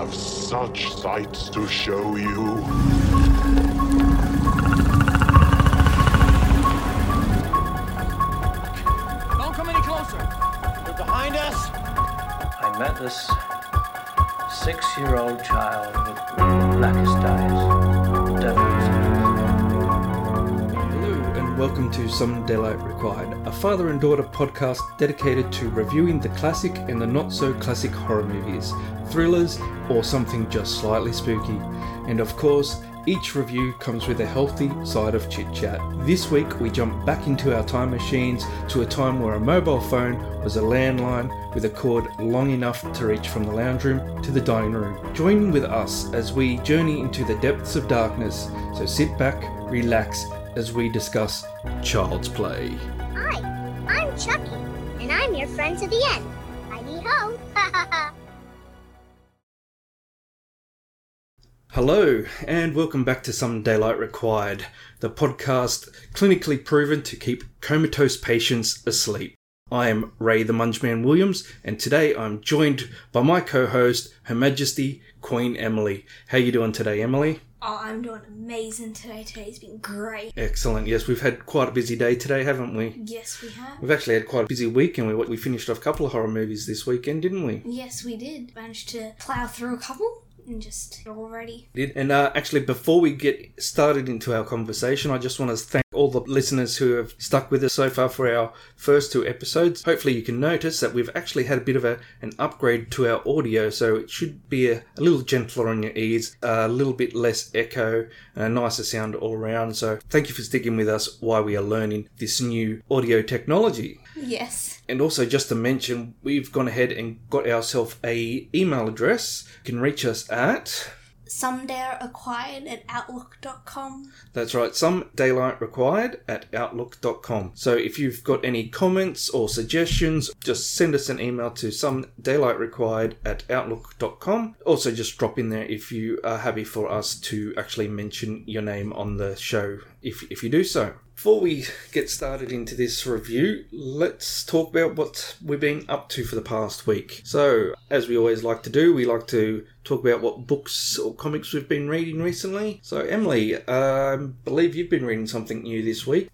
have such sights to show you. Don't come any closer. They're behind us. I met this 6-year-old child with the blackest eyes, devil's eyes. Hello and welcome to Some Daylight Required, a father and daughter podcast dedicated to reviewing the classic and the not-so-classic horror movies, thrillers, or something just slightly spooky. And of course, each review comes with a healthy side of chit-chat. This week, we jump back into our time machines to a time where a mobile phone was a landline with a cord long enough to reach from the lounge room to the dining room. Join with us as we journey into the depths of darkness, so sit back, relax, as we discuss Child's Play. I'm Chucky, and I'm your friend to the end. Hi-dee-ho! Ha-ha-ha! Hello, and welcome back to Some Daylight Required, the podcast clinically proven to keep comatose patients asleep. I am Ray the Munchman Williams, and today I'm joined by my co-host, Her Majesty Queen Emily. How you doing today, Emily? Oh, I'm doing amazing today. Today's been great. Excellent. Yes, we've had quite a busy day today, haven't we? Yes, we have. We've actually had quite a busy week, and we finished off a couple of horror movies this weekend, didn't we? Yes, we did. Managed to plough through a couple. And just already. And actually, before we get started into our conversation, I just want to thank all the listeners who have stuck with us so far for our first two episodes. Hopefully you can notice that we've actually had a bit of an upgrade to our audio, so it should be a little gentler on your ears, a little bit less echo, and a nicer sound all around. So thank you for sticking with us while we are learning this new audio technology. Yes. And also, just to mention, we've gone ahead and got ourselves a email address. You can reach us at somedaylightrequired@outlook.com. That's right, somedaylightrequired@outlook.com. So if you've got any comments or suggestions, just send us an email to somedaylightrequired@outlook.com. Also, just drop in there if you are happy for us to actually mention your name on the show, if you do so. Before we get started into this review, let's talk about what we've been up to for the past week. So, as we always like to do, we like to talk about what books or comics we've been reading recently. So, Emily, I believe you've been reading something new this week.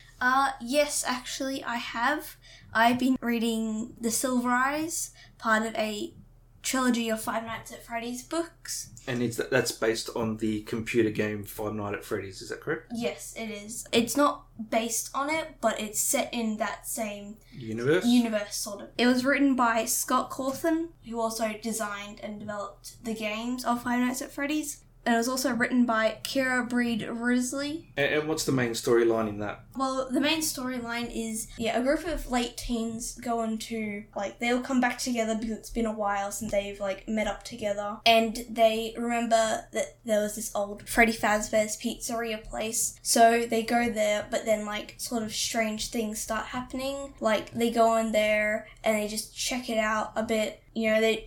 Yes, actually, I have. I've been reading The Silver Eyes, part of a trilogy of Five Nights at Freddy's books. And that's based on the computer game Five Nights at Freddy's, is that correct? Yes, it is. It's not based on it, but it's set in that same universe, sort of. It was written by Scott Cawthon, who also designed and developed the games of Five Nights at Freddy's. And it was also written by Kira Breed-Rosley. And what's the main storyline in that? Well, the main storyline is, a group of late teens go into, they'll come back together because it's been a while since they've, met up together. And they remember that there was this old Freddy Fazbear's Pizzeria place. So they go there, but then, sort of strange things start happening. They go in there and they just check it out a bit. They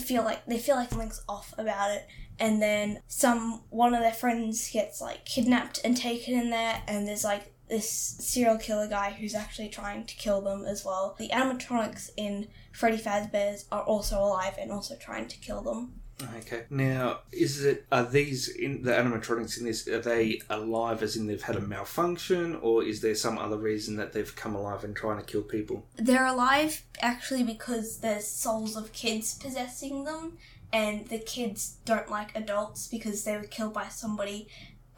feel like something's off about it. And then one of their friends gets, kidnapped and taken in there, and there's, this serial killer guy who's actually trying to kill them as well. The animatronics in Freddy Fazbear's are also alive and also trying to kill them. Okay. Now, are the animatronics in this, are they alive as in they've had a malfunction, or is there some other reason that they've come alive and trying to kill people? They're alive actually because there's souls of kids possessing them. And the kids don't like adults because they were killed by somebody,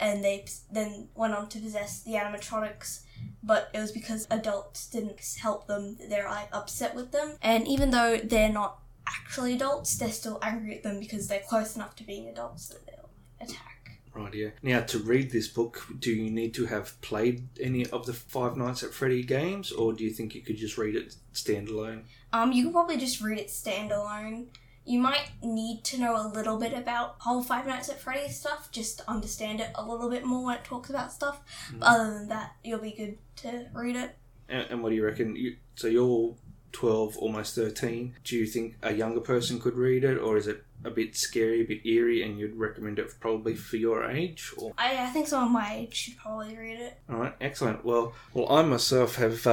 and they then went on to possess the animatronics. But it was because adults didn't help them. They're upset with them. And even though they're not actually adults, they're still angry at them because they're close enough to being adults that they'll attack. Right, yeah. Now, to read this book, do you need to have played any of the Five Nights at Freddy games, or do you think you could just read it standalone? You could probably just read it standalone. You might need to know a little bit about whole Five Nights at Freddy's stuff just to understand it a little bit more when it talks about stuff. But other than that, you'll be good to read it. And what do you reckon? So you're 12, almost 13, do you think a younger person could read it, or is it a bit scary, a bit eerie, and you'd recommend it probably for your age? Or I think someone my age should probably read it. All right, excellent. Well, I myself have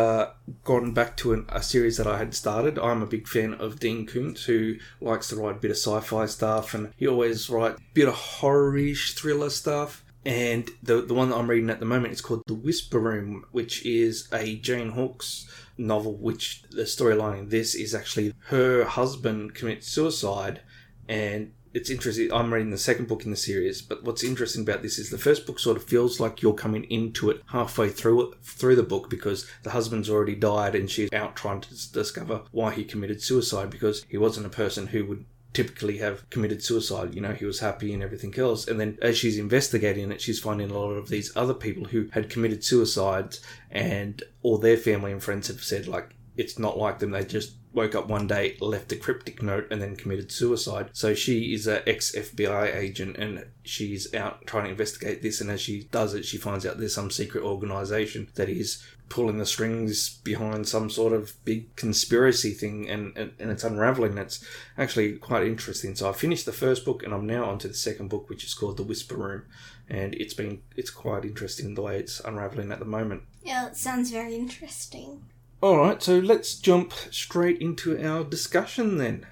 gone back to a series that I had started. I'm a big fan of Dean Koontz, who likes to write a bit of sci-fi stuff, and he always writes a bit of horror-ish thriller stuff. And the one that I'm reading at the moment is called The Whisper Room, which is a Jane Hawkes novel, which the storyline in this is actually her husband commits suicide. And it's interesting, I'm reading the second book in the series, but what's interesting about this is the first book sort of feels like you're coming into it halfway through the book, because the husband's already died and she's out trying to discover why he committed suicide, because he wasn't a person who would typically have committed suicide. You know, he was happy and everything else. And then as she's investigating it, she's finding a lot of these other people who had committed suicides, and all their family and friends have said, like, it's not like them. They just woke up one day, left a cryptic note, and then committed suicide. So she is an ex-FBI agent, and she's out trying to investigate this, and as she does it, she finds out there's some secret organisation that is pulling the strings behind some sort of big conspiracy thing, and it's unravelling. That's actually quite interesting. So I finished the first book, and I'm now onto the second book, which is called The Whisper Room, and it's quite interesting the way it's unravelling at the moment. Yeah, it sounds very interesting. Alright, so let's jump straight into our discussion then.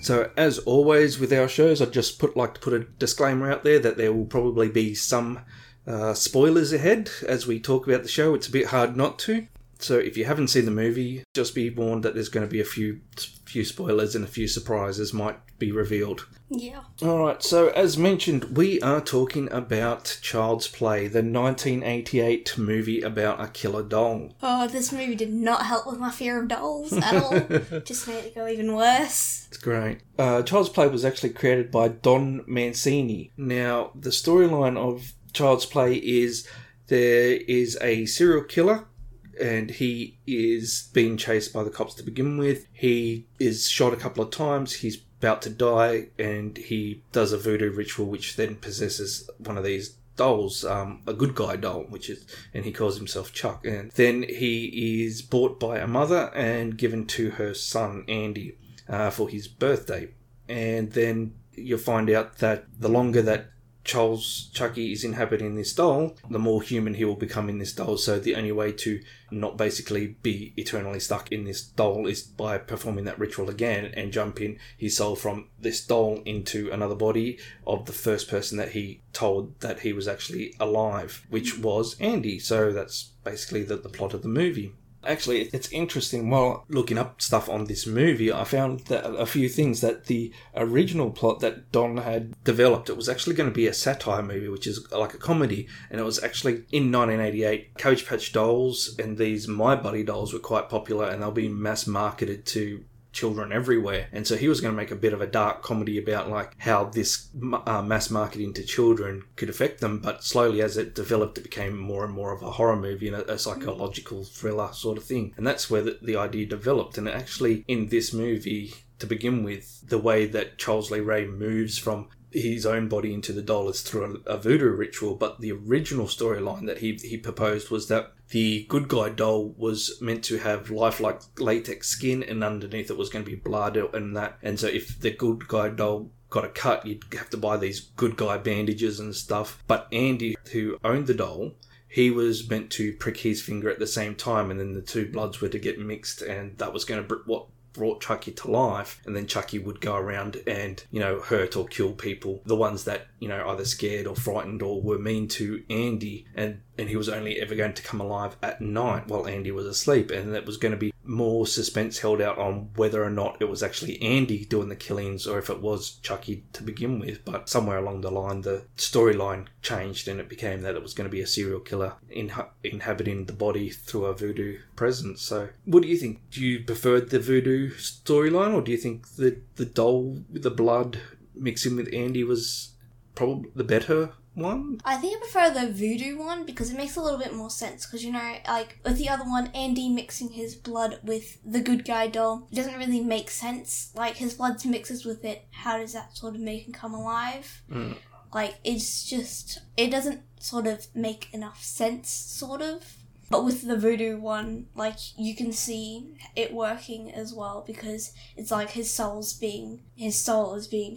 So as always with our shows, I just put a disclaimer out there that there will probably be some spoilers ahead as we talk about the show. It's a bit hard not to. So if you haven't seen the movie, just be warned that there's going to be a few spoilers and a few surprises might be revealed. Yeah. Alright, so as mentioned, we are talking about Child's Play, the 1988 movie about a killer doll. Oh, this movie did not help with my fear of dolls at all. Just made it go even worse. It's great. Child's Play was actually created by Don Mancini. Now, the storyline of Child's Play is there is a serial killer, and he is being chased by the cops to begin with. He is shot a couple of times, he's about to die, and he does a voodoo ritual which then possesses one of these dolls, a good guy doll, and he calls himself Chuck. And then he is bought by a mother and given to her son, Andy, for his birthday. And then you'll find out that the longer that Chucky is inhabiting this doll, the more human he will become in this doll. So the only way to not basically be eternally stuck in this doll is by performing that ritual again and jumping his soul from this doll into another body of the first person that he told that he was actually alive, which was Andy. So that's basically the plot of the movie. Actually, it's interesting, while looking up stuff on this movie, I found that a few things that the original plot that Don had developed, it was actually going to be a satire movie, which is like a comedy, and it was actually in 1988, Cabbage Patch dolls and these My Buddy dolls were quite popular, and they'll be mass marketed to children everywhere, and so he was going to make a bit of a dark comedy about like how this mass marketing to children could affect them. But slowly as it developed, it became more and more of a horror movie and a psychological thriller sort of thing, and that's where the idea developed. And actually in this movie, to begin with, the way that Charles Lee Ray moves from his own body into the doll is through a voodoo ritual, but the original storyline that he proposed was that the good guy doll was meant to have lifelike latex skin, and underneath it was going to be blood and that. And so if the good guy doll got a cut, you'd have to buy these good guy bandages and stuff. But Andy, who owned the doll, he was meant to prick his finger at the same time, and then the two bloods were to get mixed, and that was going to what brought Chucky to life. And then Chucky would go around and, you know, hurt or kill people, the ones that, you know, either scared or frightened or were mean to Andy, and he was only ever going to come alive at night while Andy was asleep. And it was going to be more suspense held out on whether or not it was actually Andy doing the killings or if it was Chucky to begin with. But somewhere along the line, the storyline changed, and it became that it was going to be a serial killer inhabiting the body through a voodoo presence. So what do you think? Do you prefer the voodoo storyline, or do you think the doll with the blood mixing with Andy was probably the better one? I think I prefer the voodoo one because it makes a little bit more sense because, you know, like with the other one, Andy mixing his blood with the good guy doll, it doesn't really make sense. Like, his blood mixes with it. How does that sort of make him come alive? Mm. Like, it's just, it doesn't sort of make enough sense, sort of. But with the voodoo one, like, you can see it working as well because it's like his soul is being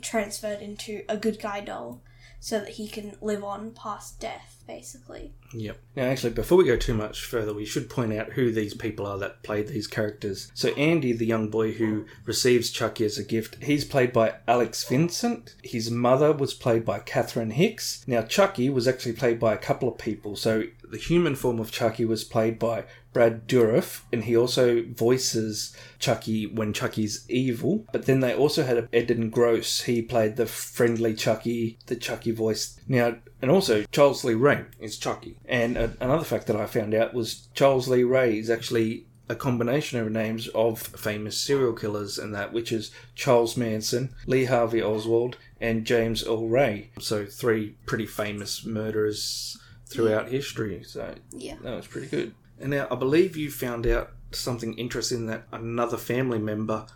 transferred into a good guy doll so that he can live on past death, basically. Yep. Now, actually, before we go too much further, we should point out who these people are that played these characters. So Andy, the young boy who receives Chucky as a gift, he's played by Alex Vincent. His mother was played by Catherine Hicks. Now, Chucky was actually played by a couple of people. So the human form of Chucky was played by Brad Dourif, and he also voices Chucky when Chucky's evil. But then they also had Eden Gross. He played the friendly Chucky, the Chucky voice. Now, and also Charles Lee Ray is Chucky. And another fact that I found out was Charles Lee Ray is actually a combination of names of famous serial killers and that, which is Charles Manson, Lee Harvey Oswald, and James Earl Ray. So three pretty famous murderers throughout history. So that was pretty good. And now I believe you found out something interesting, that another family member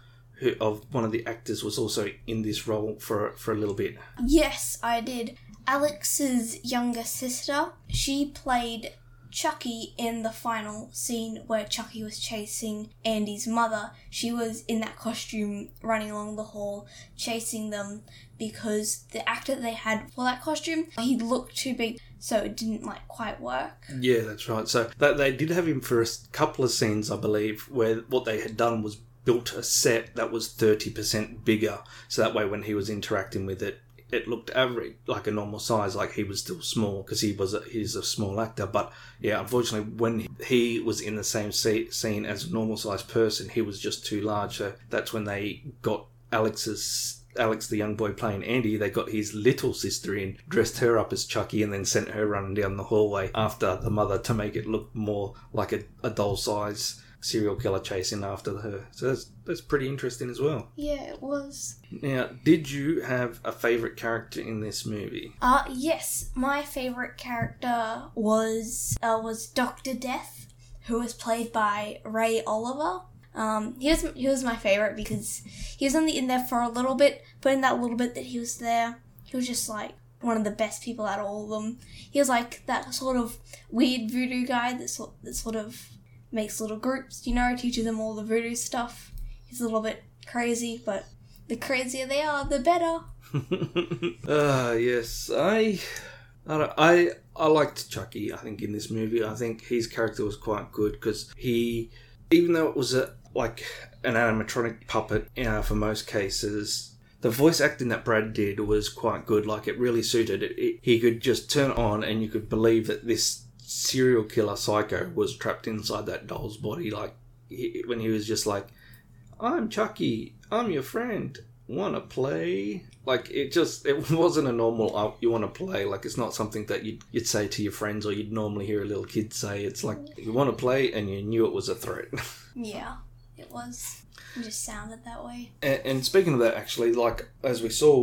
of one of the actors was also in this role for a little bit. Yes, I did. Alex's younger sister, she played Chucky in the final scene where Chucky was chasing Andy's mother. She was in that costume running along the hall chasing them because the actor they had for that costume, he looked too big, so it didn't quite work. Yeah, that's right. So they did have him for a couple of scenes, I believe, where what they had done was built a set that was 30% bigger, so that way when he was interacting with it, it looked average, like a normal size, like he was still small because he's a small actor. But yeah, unfortunately, when he was in the same scene as a normal sized person, he was just too large. So that's when they got Alex, the young boy playing Andy, they got his little sister in, dressed her up as Chucky, and then sent her running down the hallway after the mother to make it look more like a doll size serial killer chasing after her. So that's pretty interesting as well. Yeah, it was. Now, did you have a favourite character in this movie? Yes, my favourite character was Dr. Death, who was played by Ray Oliver. He was my favourite because he was only in there for a little bit, but in that little bit that he was there, he was just like one of the best people out of all of them. He was like that sort of weird voodoo guy that sort of makes little groups, you know, teaches them all the voodoo stuff. He's a little bit crazy, but the crazier they are, the better. Yes. I liked Chucky, I think, in this movie. I think his character was quite good because he, even though it was an animatronic puppet, you know, for most cases, the voice acting that Brad did was quite good. Like, it really suited it. He could just turn it on and you could believe that this serial killer psycho was trapped inside that doll's body. Like, when he was just like, "I'm Chucky, I'm your friend, wanna play?" Like, it wasn't a normal "you wanna play." Like, it's not something that you'd say to your friends or you'd normally hear a little kid say. It's like, "You wanna play?" and you knew it was a threat. Yeah, it was. It just sounded that way. And speaking of that, actually, like, as we saw,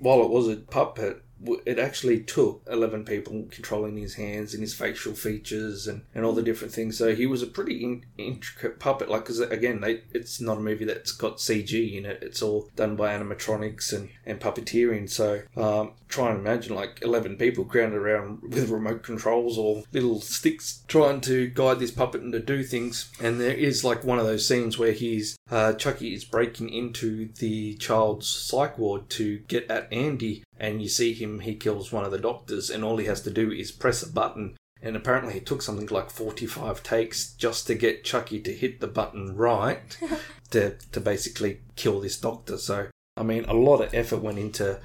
while it was a puppet, it actually took 11 people controlling his hands and his facial features and all the different things. So he was a pretty intricate puppet. Like, because again, it's not a movie that's got CG in it. It's all done by animatronics and puppeteering. So try and imagine 11 people grounded around with remote controls or little sticks trying to guide this puppet and to do things. And there is one of those scenes where Chucky is breaking into the child's psych ward to get at Andy. And you see him, he kills one of the doctors, and all he has to do is press a button. And apparently it took something like 45 takes just to get Chucky to hit the button right to basically kill this doctor. So, I mean, a lot of effort went into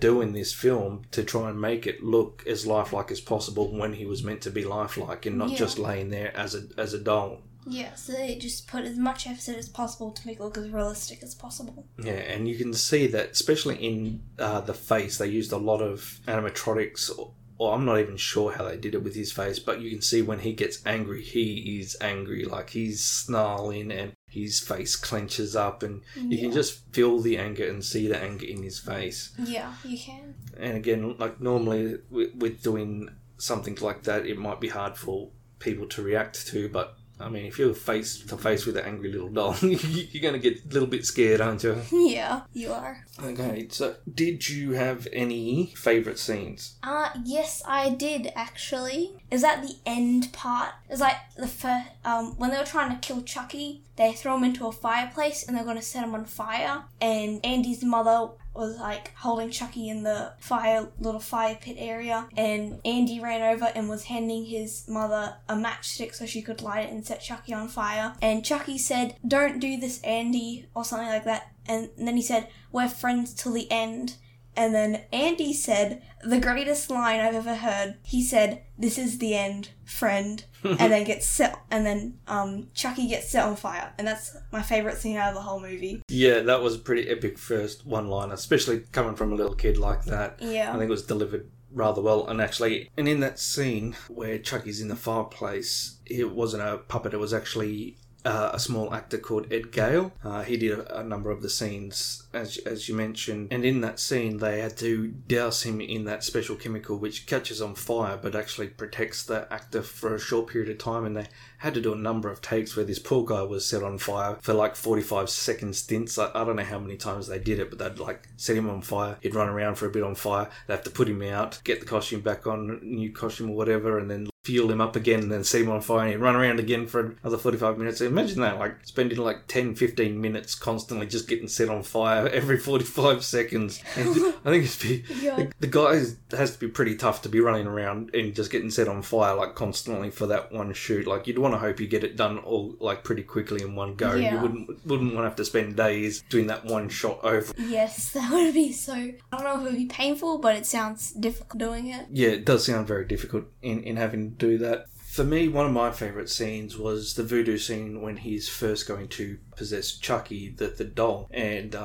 doing this film to try and make it look as lifelike as possible when he was meant to be lifelike and not just laying there as a doll. Yeah, so they just put as much effort as possible to make it look as realistic as possible. Yeah, and you can see that, especially in the face, they used a lot of animatronics, or I'm not even sure how they did it with his face, but you can see when he gets angry, he is angry. Like, he's snarling and his face clenches up, and you can just feel the anger and see the anger in his face. Yeah, you can. And again, like normally with doing something like that, it might be hard for people to react to, but I mean, if you're face to face with an angry little doll, you're going to get a little bit scared, aren't you? Yeah, you are. Okay, so did you have any favourite scenes? Yes, I did, actually. Is that the end part? It's like the first, when they were trying to kill Chucky, they throw him into a fireplace and they're going to set him on fire. And Andy's mother was like holding Chucky in the little fire pit area, and Andy ran over and was handing his mother a matchstick so she could light it and set Chucky on fire. And Chucky said, "Don't do this, Andy," or something like that. And then he said, "We're friends till the end." And then Andy said the greatest line I've ever heard. He said, "This is the end, friend," and then Chucky gets set on fire, and that's my favourite scene out of the whole movie. Yeah, that was a pretty epic first one-liner, especially coming from a little kid like that. Yeah, I think it was delivered rather well, and in that scene where Chucky's in the fireplace, it wasn't a puppet; it was actually a small actor called Ed Gale. He did a number of the scenes, as you mentioned. And in that scene, they had to douse him in that special chemical which catches on fire but actually protects the actor for a short period of time. And they had to do a number of takes where this poor guy was set on fire for like 45-second stints. I don't know how many times they did it, but they'd like set him on fire. He'd run around for a bit on fire. They'd have to put him out, get the costume back on, new costume or whatever, and then fuel him up again and then set him on fire, and he'd run around again for another 45 minutes. Imagine that, like spending like 10-15 minutes constantly just getting set on fire every 45 seconds. And I think the guy has to be pretty tough to be running around and just getting set on fire like constantly for that one shoot. Like you'd want to hope you get it done all like pretty quickly in one go. Yeah. You wouldn't want to have to spend days doing that one shot over. Yes, that would be so, I don't know if it would be painful, but it sounds difficult doing it. Yeah, it does sound very difficult in having do that. For me, one of my favourite scenes was the voodoo scene when he's first going to possess Chucky, the doll, and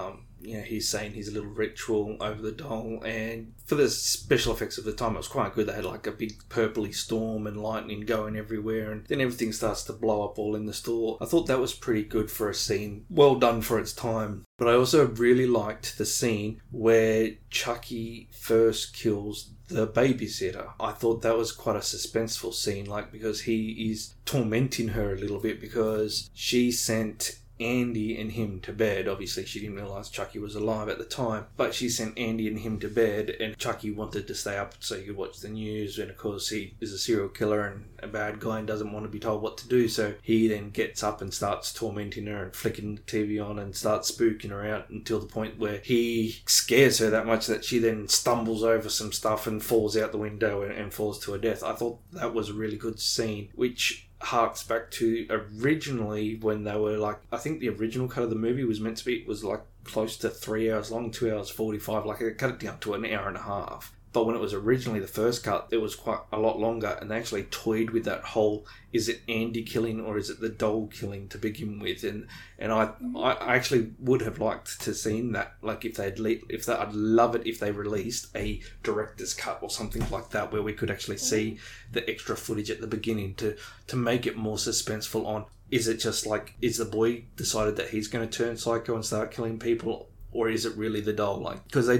he's saying his little ritual over the doll, and for the special effects of the time, it was quite good. They had like a big purpley storm and lightning going everywhere, and then everything starts to blow up all in the store. I thought that was pretty good for a scene. Well done for its time. But I also really liked the scene where Chucky first kills the babysitter. I thought that was quite a suspenseful scene, like because he is tormenting her a little bit because she sent Andy and him to bed. Obviously, she didn't realise Chucky was alive at the time, but she sent Andy and him to bed, and Chucky wanted to stay up so he could watch the news, and of course he is a serial killer and a bad guy and doesn't want to be told what to do, so he then gets up and starts tormenting her and flicking the TV on and starts spooking her out until the point where he scares her that much that she then stumbles over some stuff and falls out the window and falls to her death. I thought that was a really good scene, which harks back to originally when they were like, I think the original cut of the movie was meant to be, it was like close to 3 hours long, 2 hours 45, like it cut it down to an hour and a half. But when it was originally the first cut, it was quite a lot longer, and they actually toyed with that whole, is it Andy killing or is it the doll killing to begin with? And I actually would have liked to seen that, like I'd love it if they released a director's cut or something like that where we could actually see the extra footage at the beginning to make it more suspenseful on, is it just like, is the boy decided that he's going to turn psycho and start killing people? Or is it really the doll? Like, because they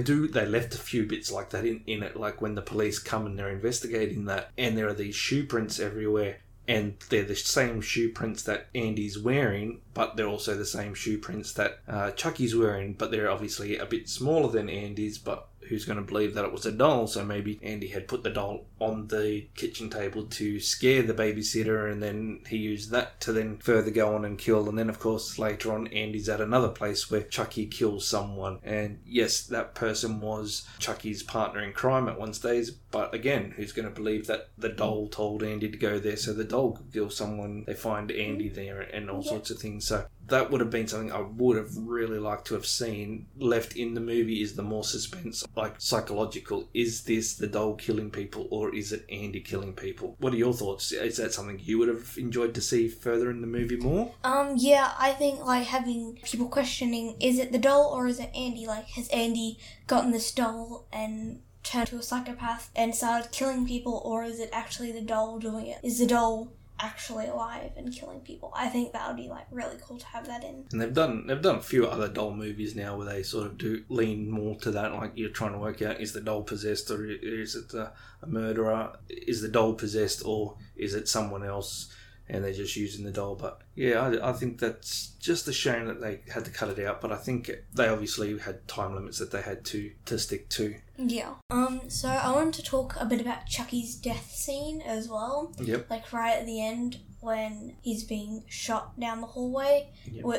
left a few bits like that in it, like when the police come and they're investigating that, and there are these shoe prints everywhere, and they're the same shoe prints that Andy's wearing, but they're also the same shoe prints that Chucky's wearing, but they're obviously a bit smaller than Andy's, but who's going to believe that it was a doll? So maybe Andy had put the doll on the kitchen table to scare the babysitter, and then he used that to then further go on and kill. And then, of course, later on, Andy's at another place where Chucky kills someone. And yes, that person was Chucky's partner in crime at one stage. But again, who's going to believe that the doll told Andy to go there? So the doll could kill someone. They find Andy there and all sorts of things. So that would have been something I would have really liked to have seen left in the movie, is the more suspense, like psychological. Is this the doll killing people or is it Andy killing people? What are your thoughts? Is that something you would have enjoyed to see further in the movie more? Yeah, I think like having people questioning, is it the doll or is it Andy? Like, has Andy gotten this doll and turned to a psychopath and started killing people, or is it actually the doll doing it? Is the doll actually alive and killing people. I think that would be like really cool to have that in. And they've done a few other doll movies now where they sort of do lean more to that, like you're trying to work out, is the doll possessed or is it a murderer? Is the doll possessed or is it someone else? And they're just using the doll. But yeah, I think that's just a shame that they had to cut it out. But I think they obviously had time limits that they had to stick to. Yeah. So I wanted to talk a bit about Chucky's death scene as well. Yep. Like right at the end when he's being shot down the hallway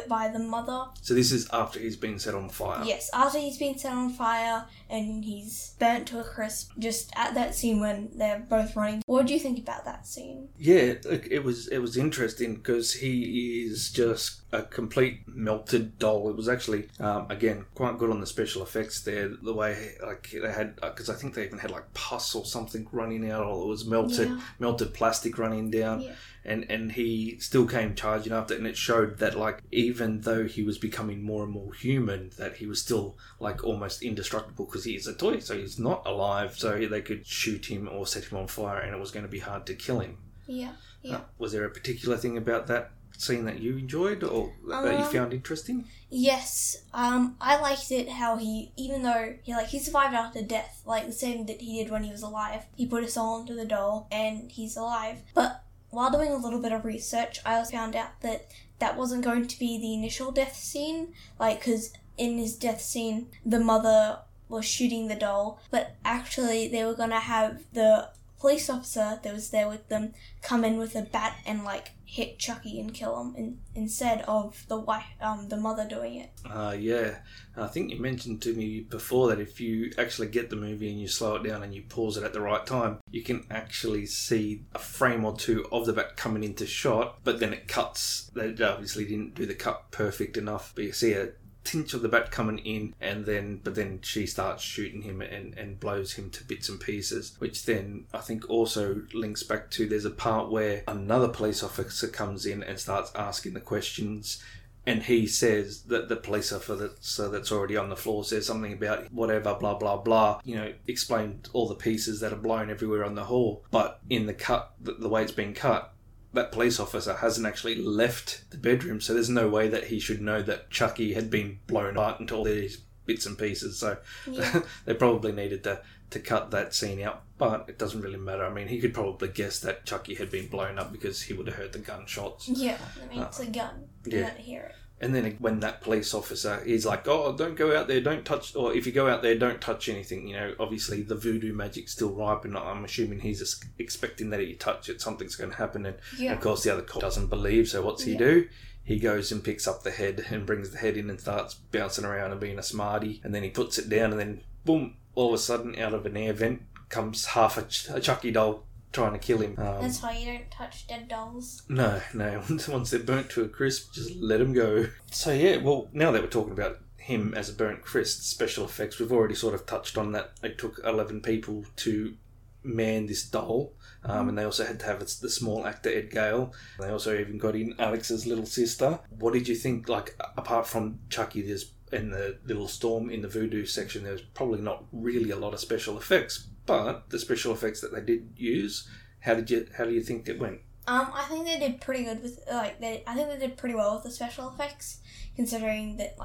by the mother. So this is after he's been set on fire. Yes, after he's been set on fire and he's burnt to a crisp. Just at that scene when they're both running. What do you think about that scene? Yeah, it was interesting because he is just a complete melted doll. It was actually, again, quite good on the special effects there. The way like they had, because I think they even had like pus or something running out, or it was melted plastic running down. Yeah. And he still came charging after, and it showed that, like, even though he was becoming more and more human, that he was still, like, almost indestructible because he is a toy, so he's not alive, so they could shoot him or set him on fire, and it was going to be hard to kill him. Yeah, yeah. Was there a particular thing about that scene that you enjoyed or that you found interesting? Yes, I liked it how he, even though he survived after death, like the same that he did when he was alive, he put his soul into the doll, and he's alive, but... While doing a little bit of research, I also found out that wasn't going to be the initial death scene, because in his death scene, the mother was shooting the doll, but actually they were going to have the police officer that was there with them come in with a bat and, hit Chucky and kill him instead of the wife, the mother doing it. Yeah. I think you mentioned to me before that if you actually get the movie and you slow it down and you pause it at the right time, you can actually see a frame or two of the bat coming into shot, but then it cuts. They obviously didn't do the cut perfect enough, but you see a tinge of the bat coming in, but then she starts shooting him and blows him to bits and pieces, which then I think also links back to there's a part where another police officer comes in and starts asking the questions, and he says that the police officer that's already on the floor says something about whatever, blah, blah, blah, explained all the pieces that are blown everywhere on the hall. But in the cut, the way it's been cut, that police officer hasn't actually left the bedroom, so there's no way that he should know that Chucky had been blown apart into all these bits and pieces, so yeah. They probably needed to cut that scene out, but it doesn't really matter. I mean, he could probably guess that Chucky had been blown up because he would have heard the gunshots. Yeah, I mean, it's a gun. You don't hear it. And then when that police officer is like, oh, don't go out there, don't touch... Or if you go out there, don't touch anything. Obviously the voodoo magic's still ripe, and I'm assuming he's expecting that if you touch it, something's going to happen. And of course, the other cop doesn't believe, so what's he do? He goes and picks up the head and brings the head in and starts bouncing around and being a smarty. And then he puts it down, and then, boom, all of a sudden, out of an air vent comes half a Chucky doll trying to kill him. That's why you don't touch dead dolls. No. Once they're burnt to a crisp, just let them go. So yeah, well, now that we're talking about him as a burnt crisp, special effects, we've already sort of touched on that. It took 11 people to man this doll, and they also had to have the small actor Ed Gale. They also even got in Alex's little sister. What did you think, apart from Chucky, there's and the little storm in the voodoo section, there's probably not really a lot of special effects, but the special effects that they did use, how do you think it went? I think they did pretty good with I think they did pretty well with the special effects, considering that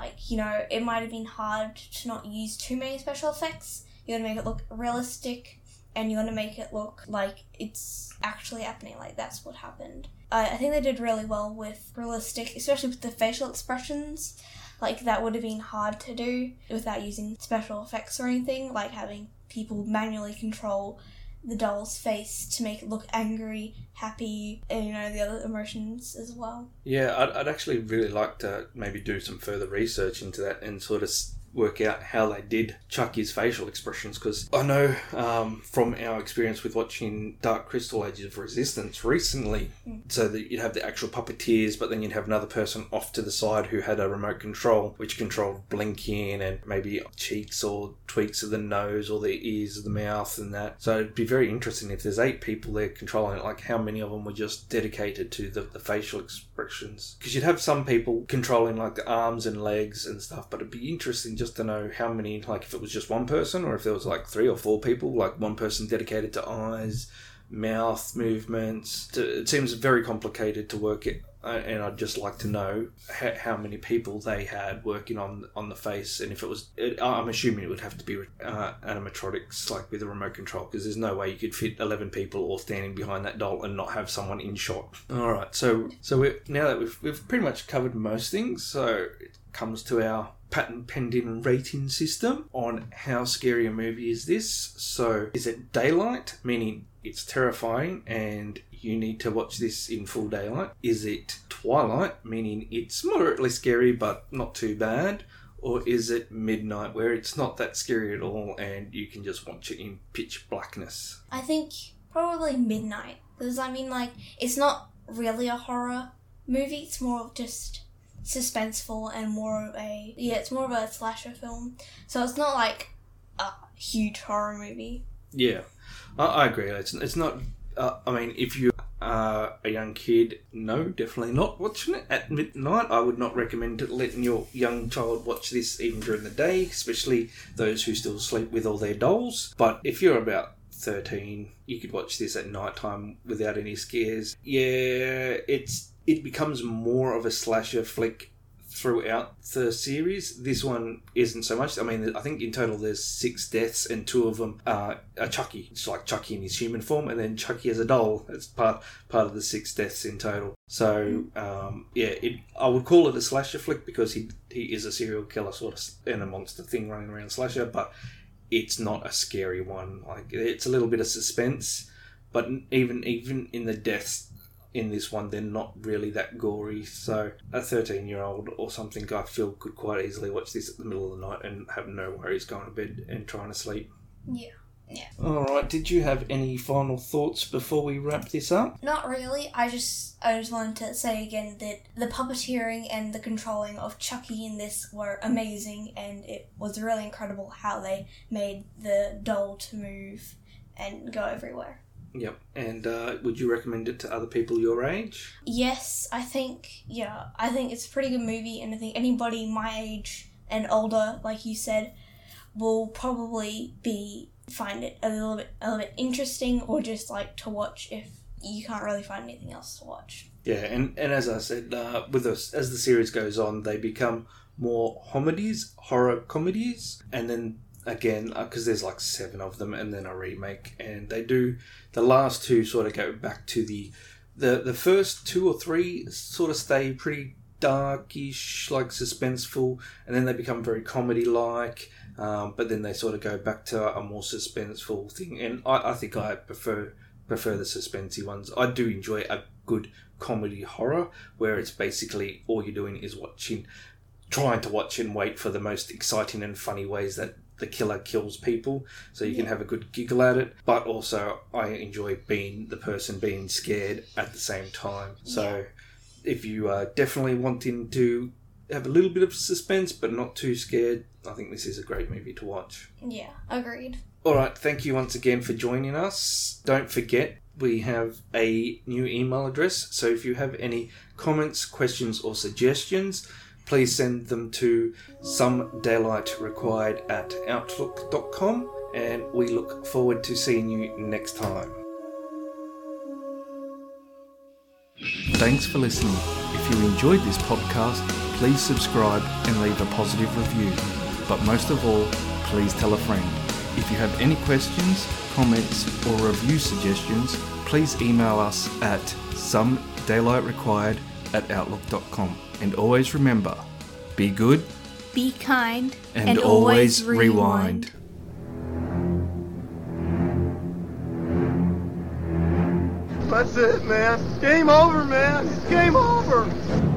it might have been hard to not use too many special effects. You want to make it look realistic, and you want to make it look like it's actually happening, like that's what happened. I think they did really well with realistic, especially with the facial expressions. That would have been hard to do without using special effects or anything, having people manually control the doll's face to make it look angry, happy, and, the other emotions as well. Yeah, I'd actually really like to maybe do some further research into that and sort of work out how they did Chucky's facial expressions, because I know from our experience with watching Dark Crystal Ages of Resistance recently, so that you'd have the actual puppeteers, but then you'd have another person off to the side who had a remote control, which controlled blinking and maybe cheeks or tweaks of the nose or the ears of the mouth and that. So it'd be very interesting if there's 8 people there controlling it, how many of them were just dedicated to the facial expressions. Because you'd have some people controlling the arms and legs and stuff, but it'd be interesting just to know how many, if it was just one person or if there was 3 or 4 people, one person dedicated to eyes, mouth movements. It seems very complicated to work it, and I'd just like to know how many people they had working on the face, and if it was... I'm assuming it would have to be animatronics, like with a remote control, because there's no way you could fit 11 people all standing behind that doll and not have someone in shot. Alright, so now that we've pretty much covered most things, so it comes to our patent pending rating system on how scary a movie is this. So is it daylight, meaning it's terrifying and you need to watch this in full daylight? Is it twilight, meaning it's moderately scary but not too bad? Or is it midnight, where it's not that scary at all and you can just watch it in pitch blackness? I think probably midnight, because I mean, like, it's not really a horror movie, it's more of just suspenseful and more of a... yeah, it's more of a slasher film, so it's not like a huge horror movie. Yeah, I agree. It's not... I mean, if you are a young kid, no, definitely not watching it at midnight. I would not recommend letting your young child watch this even during the day, especially those who still sleep with all their dolls. But if you're about 13, you could watch this at night time without any scares. Yeah, it becomes more of a slasher flick throughout the series. This one isn't so much. I mean, I think in total there's 6 deaths, and 2 of them are Chucky. It's like Chucky in his human form, and then Chucky as a doll. It's part of the 6 deaths in total. So I would call it a slasher flick because he is a serial killer sort of, and a monster thing running around slasher, but it's not a scary one. Like, it's a little bit of suspense, but even in the deaths in this one, they're not really that gory, so a 13-year-old or something, I feel, could quite easily watch this at the middle of the night and have no worries going to bed and trying to sleep. Yeah. Alright, did you have any final thoughts before we wrap this up? Not really. I just wanted to say again that the puppeteering and the controlling of Chucky in this were amazing, and it was really incredible how they made the doll to move and go everywhere. Yep. And would you recommend it to other people your age? Yes, I think it's a pretty good movie, and I think anybody my age and older, like you said, will probably find it a little bit interesting, or just like to watch if you can't really find anything else to watch. Yeah, and as I said, as the series goes on, they become more horror comedies, and then... again, because there's like 7 of them, and then a remake, and they do the last 2 sort of go back to the first 2 or 3 sort of stay pretty darkish, like suspenseful, and then they become very comedy like, but then they sort of go back to a more suspenseful thing, and I think I prefer the suspensey ones. I do enjoy a good comedy horror where it's basically all you're doing is trying to watch and wait for the most exciting and funny ways that the killer kills people, so you can have a good giggle at it, but also I enjoy being the person being scared at the same time. So if you are definitely wanting to have a little bit of suspense but not too scared, I think this is a great movie to watch. Yeah, agreed. Alright, thank you once again for joining us. Don't forget, we have a new email address, so if you have any comments, questions or suggestions, please send them to somedaylightrequired@outlook.com, and we look forward to seeing you next time. Thanks for listening. If you enjoyed this podcast, please subscribe and leave a positive review. But most of all, please tell a friend. If you have any questions, comments, or review suggestions, please email us at somedaylightrequired@outlook.com. And always remember, be good, be kind, and always rewind. That's it, man. Game over, man. It's game over.